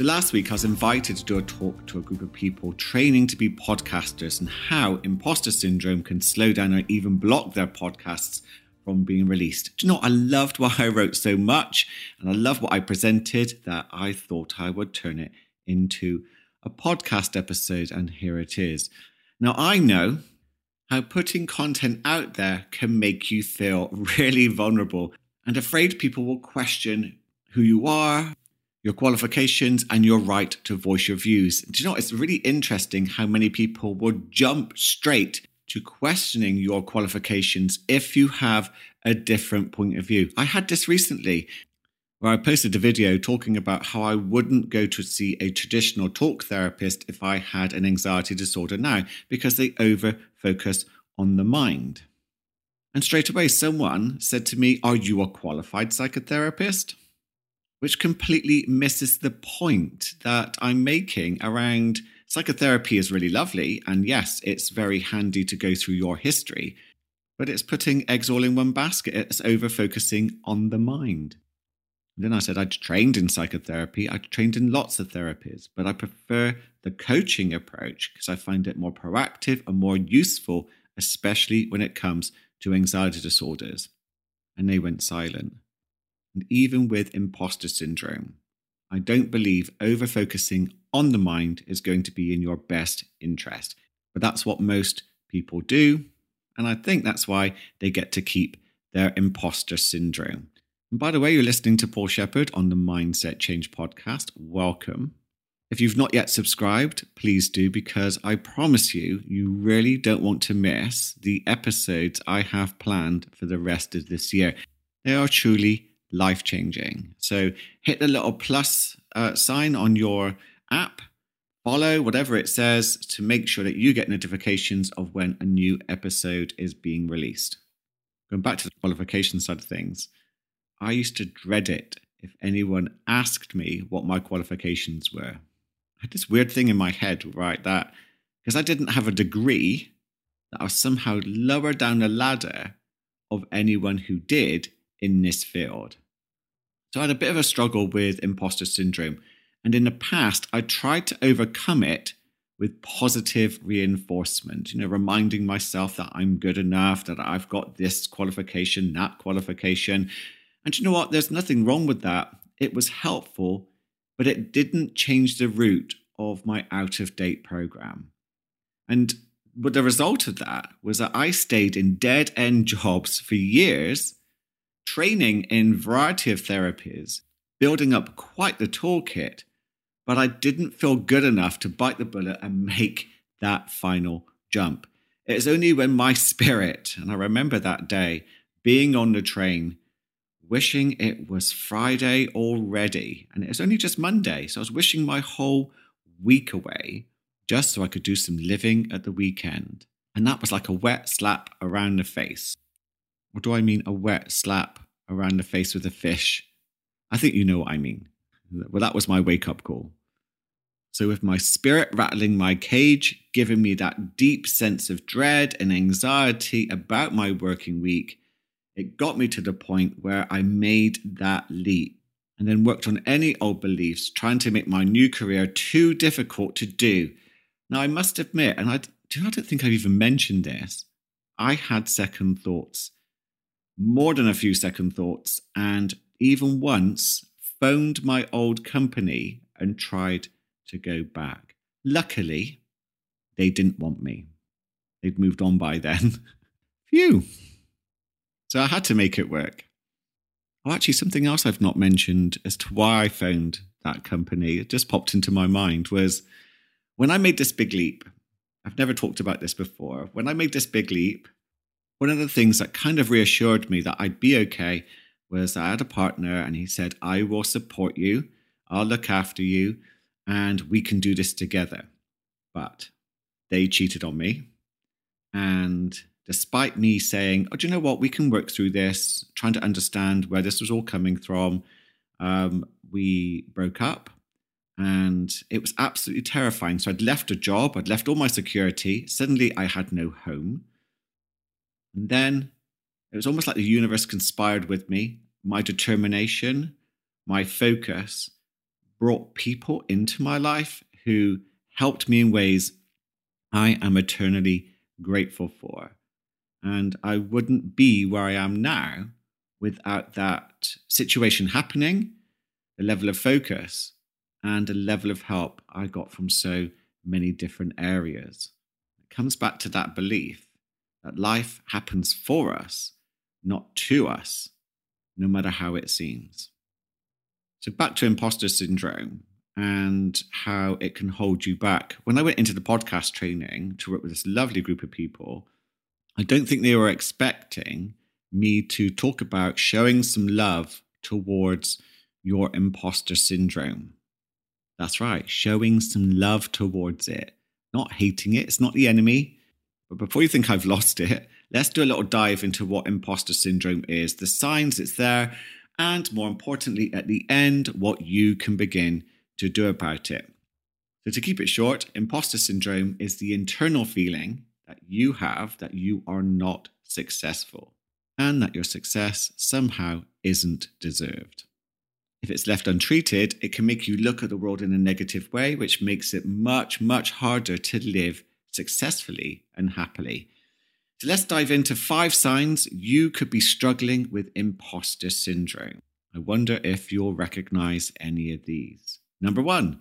So last week I was invited to do a talk to a group of people training to be podcasters and how imposter syndrome can slow down or even block their podcasts from being released. Do you know, I loved what I wrote so much and I love what I presented that I thought I would turn it into a podcast episode, and here it is. Now, I know how putting content out there can make you feel really vulnerable and afraid people will question who you are, your qualifications, and your right to voice your views. Do you know, it's really interesting how many people will jump straight to questioning your qualifications if you have a different point of view. I had this recently where I posted a video talking about how I wouldn't go to see a traditional talk therapist if I had an anxiety disorder now because they over-focus on the mind. And straight away, someone said to me, "Are you a qualified psychotherapist?" Which completely misses the point that I'm making around psychotherapy is really lovely. And yes, it's very handy to go through your history, but it's putting eggs all in one basket. It's over-focusing on the mind. And then I said, I trained in psychotherapy. I trained in lots of therapies, but I prefer the coaching approach because I find it more proactive and more useful, especially when it comes to anxiety disorders. And they went silent. And even with imposter syndrome, I don't believe over-focusing on the mind is going to be in your best interest. But that's what most people do. And I think that's why they get to keep their imposter syndrome. And by the way, you're listening to Paul Shepard on the Mindset Change Podcast. Welcome. If you've not yet subscribed, please do, because I promise you, you really don't want to miss the episodes I have planned for the rest of this year. They are truly life-changing. So hit the little plus sign on your app, follow whatever it says to make sure that you get notifications of when a new episode is being released. Going back to the qualification side of things, I used to dread it if anyone asked me what my qualifications were. I had this weird thing in my head, right, that because I didn't have a degree, that I was somehow lower down the ladder of anyone who did in this field. So I had a bit of a struggle with imposter syndrome. And in the past, I tried to overcome it with positive reinforcement, you know, reminding myself that I'm good enough, that I've got this qualification, that qualification. And you know what? There's nothing wrong with that. It was helpful, but it didn't change the route of my out-of-date program. And but the result of that was that I stayed in dead-end jobs for years, training in a variety of therapies, building up quite the toolkit, but I didn't feel good enough to bite the bullet and make that final jump. It's only when my spirit, and I remember that day, being on the train, wishing it was Friday already, and it's only just Monday, so I was wishing my whole week away just so I could do some living at the weekend. And that was like a wet slap around the face. Or do I mean a wet slap around the face with a fish? I think you know what I mean. Well, that was my wake-up call. So with my spirit rattling my cage, giving me that deep sense of dread and anxiety about my working week, it got me to the point where I made that leap and then worked on any old beliefs, trying to make my new career too difficult to do. Now, I must admit, and I don't think I've even mentioned this, I had second thoughts. More than a few second thoughts, and even once phoned my old company and tried to go back. Luckily, they didn't want me. They'd moved on by then. Phew. So I had to make it work. Oh, actually, something else I've not mentioned as to why I phoned that company, it just popped into my mind, was when I made this big leap, I've never talked about this before, when I made this big leap, one of the things that kind of reassured me that I'd be okay was I had a partner and he said, I will support you, I'll look after you, and we can do this together. But they cheated on me. And despite me saying, oh, do you know what? We can work through this, trying to understand where this was all coming from, we broke up. And it was absolutely terrifying. So I'd left a job, I'd left all my security. Suddenly I had no home. And then it was almost like the universe conspired with me. My determination, my focus brought people into my life who helped me in ways I am eternally grateful for. And I wouldn't be where I am now without that situation happening, the level of focus, and the level of help I got from so many different areas. It comes back to that belief that life happens for us, not to us, no matter how it seems. So back to imposter syndrome and how it can hold you back. When I went into the podcast training to work with this lovely group of people, I don't think they were expecting me to talk about showing some love towards your imposter syndrome. That's right, showing some love towards it, not hating it. It's not the enemy. But before you think I've lost it, let's do a little dive into what imposter syndrome is, the signs it's there, and more importantly, at the end, what you can begin to do about it. So to keep it short, imposter syndrome is the internal feeling that you have that you are not successful and that your success somehow isn't deserved. If it's left untreated, it can make you look at the world in a negative way, which makes it much, much harder to live successfully and happily. So let's dive into 5 signs you could be struggling with imposter syndrome. I wonder if you'll recognize any of these. Number 1,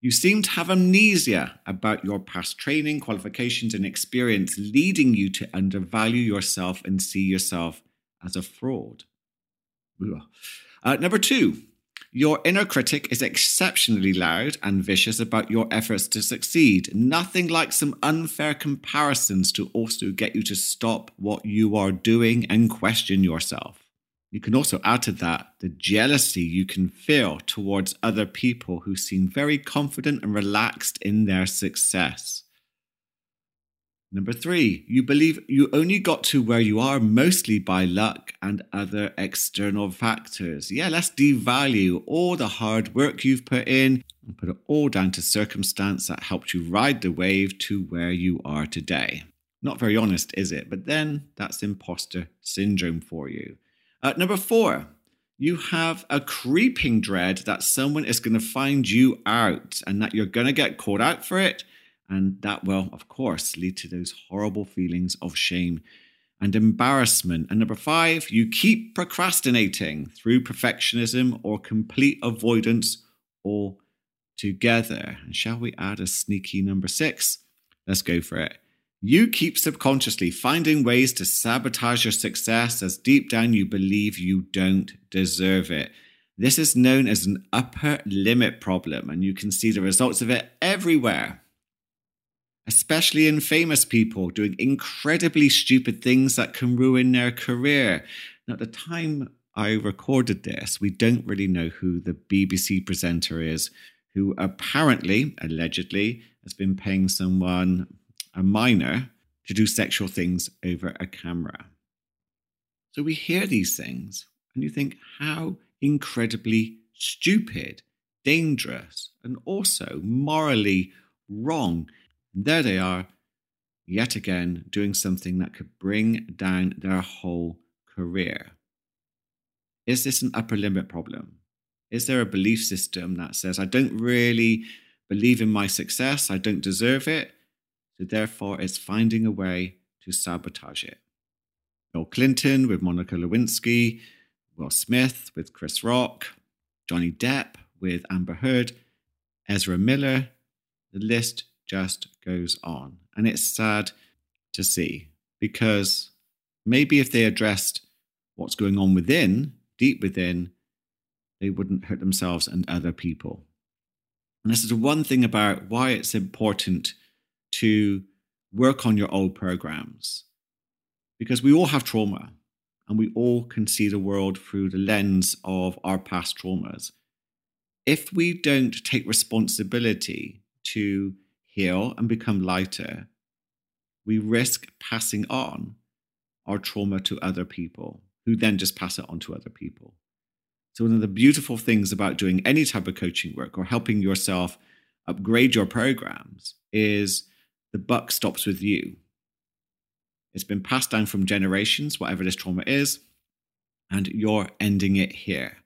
you seem to have amnesia about your past training, qualifications, and experience, leading you to undervalue yourself and see yourself as a fraud. Number 2, your inner critic is exceptionally loud and vicious about your efforts to succeed. Nothing like some unfair comparisons to also get you to stop what you are doing and question yourself. You can also add to that the jealousy you can feel towards other people who seem very confident and relaxed in their success. Number 3, you believe you only got to where you are mostly by luck and other external factors. Yeah, let's devalue all the hard work you've put in and put it all down to circumstance that helped you ride the wave to where you are today. Not very honest, is it? But then that's imposter syndrome for you. Number 4, you have a creeping dread that someone is going to find you out and that you're going to get called out for it. And that will, of course, lead to those horrible feelings of shame and embarrassment. And number 5, you keep procrastinating through perfectionism or complete avoidance altogether. And shall we add a sneaky number 6? Let's go for it. You keep subconsciously finding ways to sabotage your success as deep down you believe you don't deserve it. This is known as an upper limit problem, and you can see the results of it everywhere. Especially in famous people doing incredibly stupid things that can ruin their career. Now, at the time I recorded this, we don't really know who the BBC presenter is, who apparently, allegedly, has been paying someone, a minor, to do sexual things over a camera. So we hear these things and you think how incredibly stupid, dangerous, and also morally wrong. And there they are, yet again, doing something that could bring down their whole career. Is this an upper limit problem? Is there a belief system that says, I don't really believe in my success, I don't deserve it, so therefore it's finding a way to sabotage it? Bill Clinton with Monica Lewinsky, Will Smith with Chris Rock, Johnny Depp with Amber Heard, Ezra Miller, the list just goes on. And it's sad to see, because maybe if they addressed what's going on within, deep within, they wouldn't hurt themselves and other people. And this is one thing about why it's important to work on your old programs, because we all have trauma and we all can see the world through the lens of our past traumas. If we don't take responsibility to heal and become lighter, we risk passing on our trauma to other people, who then just pass it on to other people. So one of the beautiful things about doing any type of coaching work or helping yourself upgrade your programs is the buck stops with you. It's been passed down from generations, whatever this trauma is, and you're ending it here.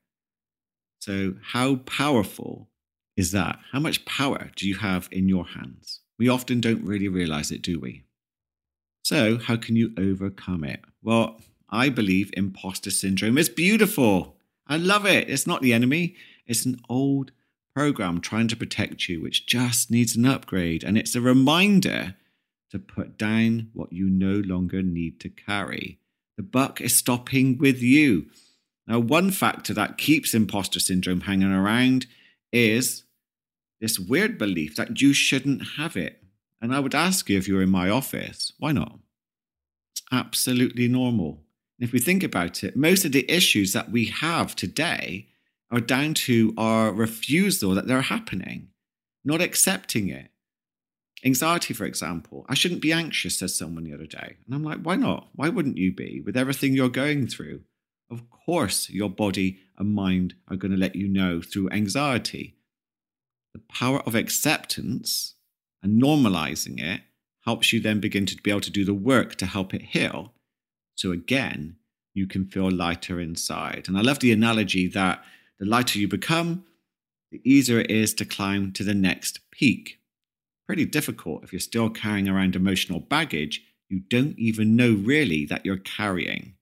So how powerful is that how much power do you have in your hands? We often don't really realize it, do we? So how can you overcome it? Well, I believe imposter syndrome is beautiful. I love it. It's not the enemy. It's an old program trying to protect you, which just needs an upgrade. And it's a reminder to put down what you no longer need to carry. The buck is stopping with you. Now, one factor that keeps imposter syndrome hanging around is this weird belief that you shouldn't have it. And I would ask you if you were in my office, why not? It's absolutely normal. And if we think about it, most of the issues that we have today are down to our refusal that they're happening, not accepting it. Anxiety, for example. I shouldn't be anxious, says someone the other day. And I'm like, why not? Why wouldn't you be with everything you're going through? Of course, your body and mind are going to let you know through anxiety. The power of acceptance and normalizing it helps you then begin to be able to do the work to help it heal. So again, you can feel lighter inside. And I love the analogy that the lighter you become, the easier it is to climb to the next peak. Pretty difficult if you're still carrying around emotional baggage you don't even know really that you're carrying.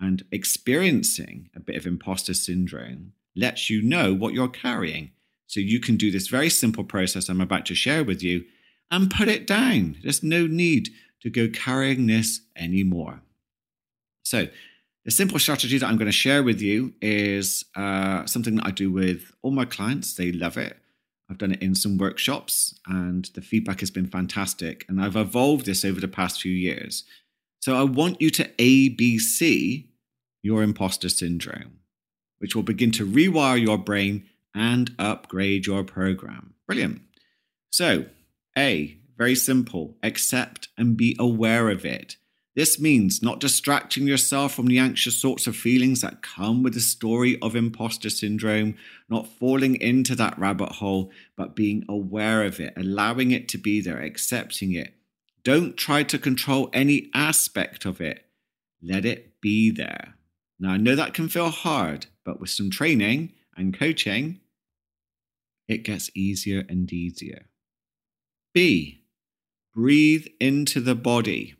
And experiencing a bit of imposter syndrome lets you know what you're carrying. So you can do this very simple process I'm about to share with you and put it down. There's no need to go carrying this anymore. So the simple strategy that I'm going to share with you is something that I do with all my clients. They love it. I've done it in some workshops and the feedback has been fantastic. And I've evolved this over the past few years. So I want you to ABC your imposter syndrome, which will begin to rewire your brain and upgrade your program. Brilliant. So A, very simple, accept and be aware of it. This means not distracting yourself from the anxious sorts of feelings that come with the story of imposter syndrome, not falling into that rabbit hole, but being aware of it, allowing it to be there, accepting it. Don't try to control any aspect of it. Let it be there. Now, I know that can feel hard, but with some training and coaching, it gets easier and easier. B, breathe into the body.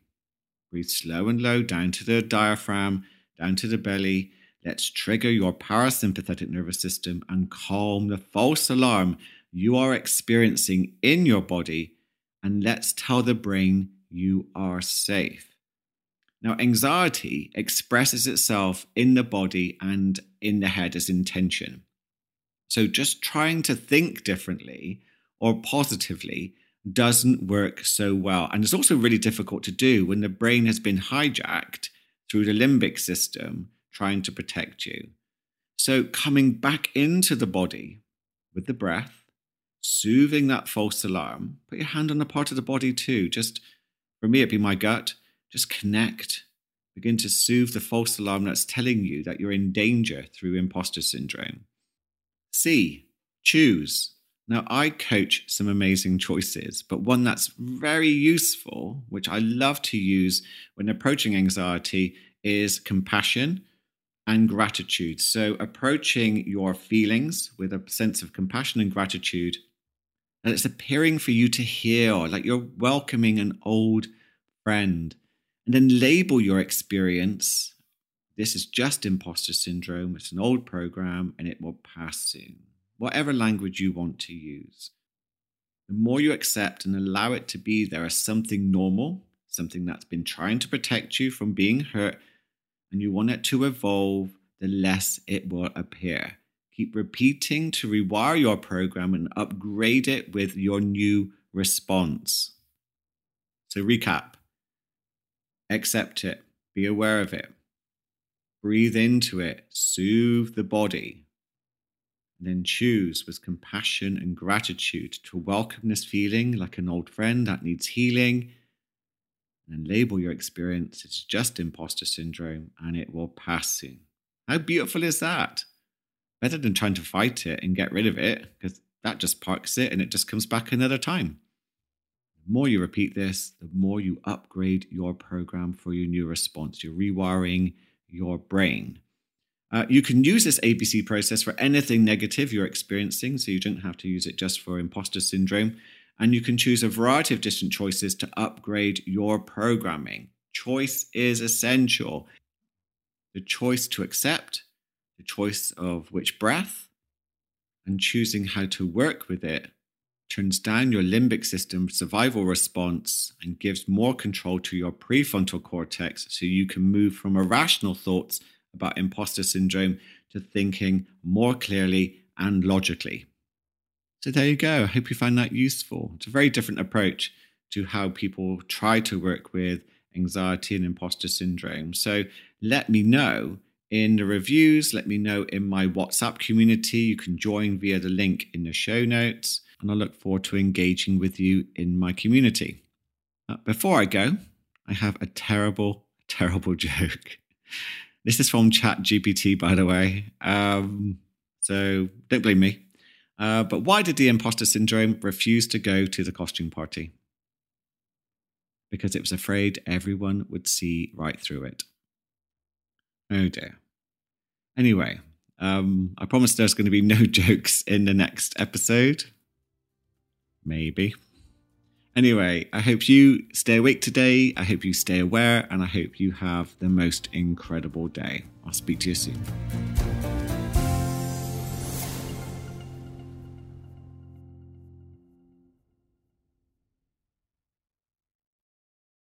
Breathe slow and low down to the diaphragm, down to the belly. Let's trigger your parasympathetic nervous system and calm the false alarm you are experiencing in your body. And let's tell the brain you are safe. Now, anxiety expresses itself in the body and in the head as intention. So just trying to think differently or positively doesn't work so well. And it's also really difficult to do when the brain has been hijacked through the limbic system trying to protect you. So coming back into the body with the breath, soothing that false alarm. Put your hand on a part of the body too. Just, for me, it'd be my gut. Just connect. Begin to soothe the false alarm that's telling you that you're in danger through imposter syndrome. C, choose. Now, I coach some amazing choices, but one that's very useful, which I love to use when approaching anxiety, is compassion and gratitude. So approaching your feelings with a sense of compassion and gratitude. And it's appearing for you to heal, like you're welcoming an old friend. And then label your experience. This is just imposter syndrome. It's an old program and it will pass soon. Whatever language you want to use. The more you accept and allow it to be there as something normal, something that's been trying to protect you from being hurt, and you want it to evolve, the less it will appear. Keep repeating to rewire your program and upgrade it with your new response. So recap. Accept it. Be aware of it. Breathe into it. Soothe the body. And then choose with compassion and gratitude to welcome this feeling like an old friend that needs healing. And label your experience. It's just imposter syndrome and it will pass soon. How beautiful is that? Better than trying to fight it and get rid of it, because that just parks it and it just comes back another time. The more you repeat this, the more you upgrade your program for your new response. You're rewiring your brain. You can use this ABC process for anything negative you're experiencing, so you don't have to use it just for imposter syndrome. And you can choose a variety of different choices to upgrade your programming. Choice is essential. The choice to accept, the choice of which breath, and choosing how to work with it turns down your limbic system survival response and gives more control to your prefrontal cortex, so you can move from irrational thoughts about imposter syndrome to thinking more clearly and logically. So there you go. I hope you find that useful. It's a very different approach to how people try to work with anxiety and imposter syndrome. So let me know in the reviews. Let me know in my WhatsApp community. You can join via the link in the show notes. And I look forward to engaging with you in my community. Before I go, I have a terrible joke. This is from ChatGPT, by the way. So don't blame me. But why did the imposter syndrome refuse to go to the costume party? Because it was afraid everyone would see right through it. Oh dear. Anyway, I promise there's going to be no jokes in the next episode. Maybe. Anyway, I hope you stay awake today. I hope you stay aware, and I hope you have the most incredible day. I'll speak to you soon.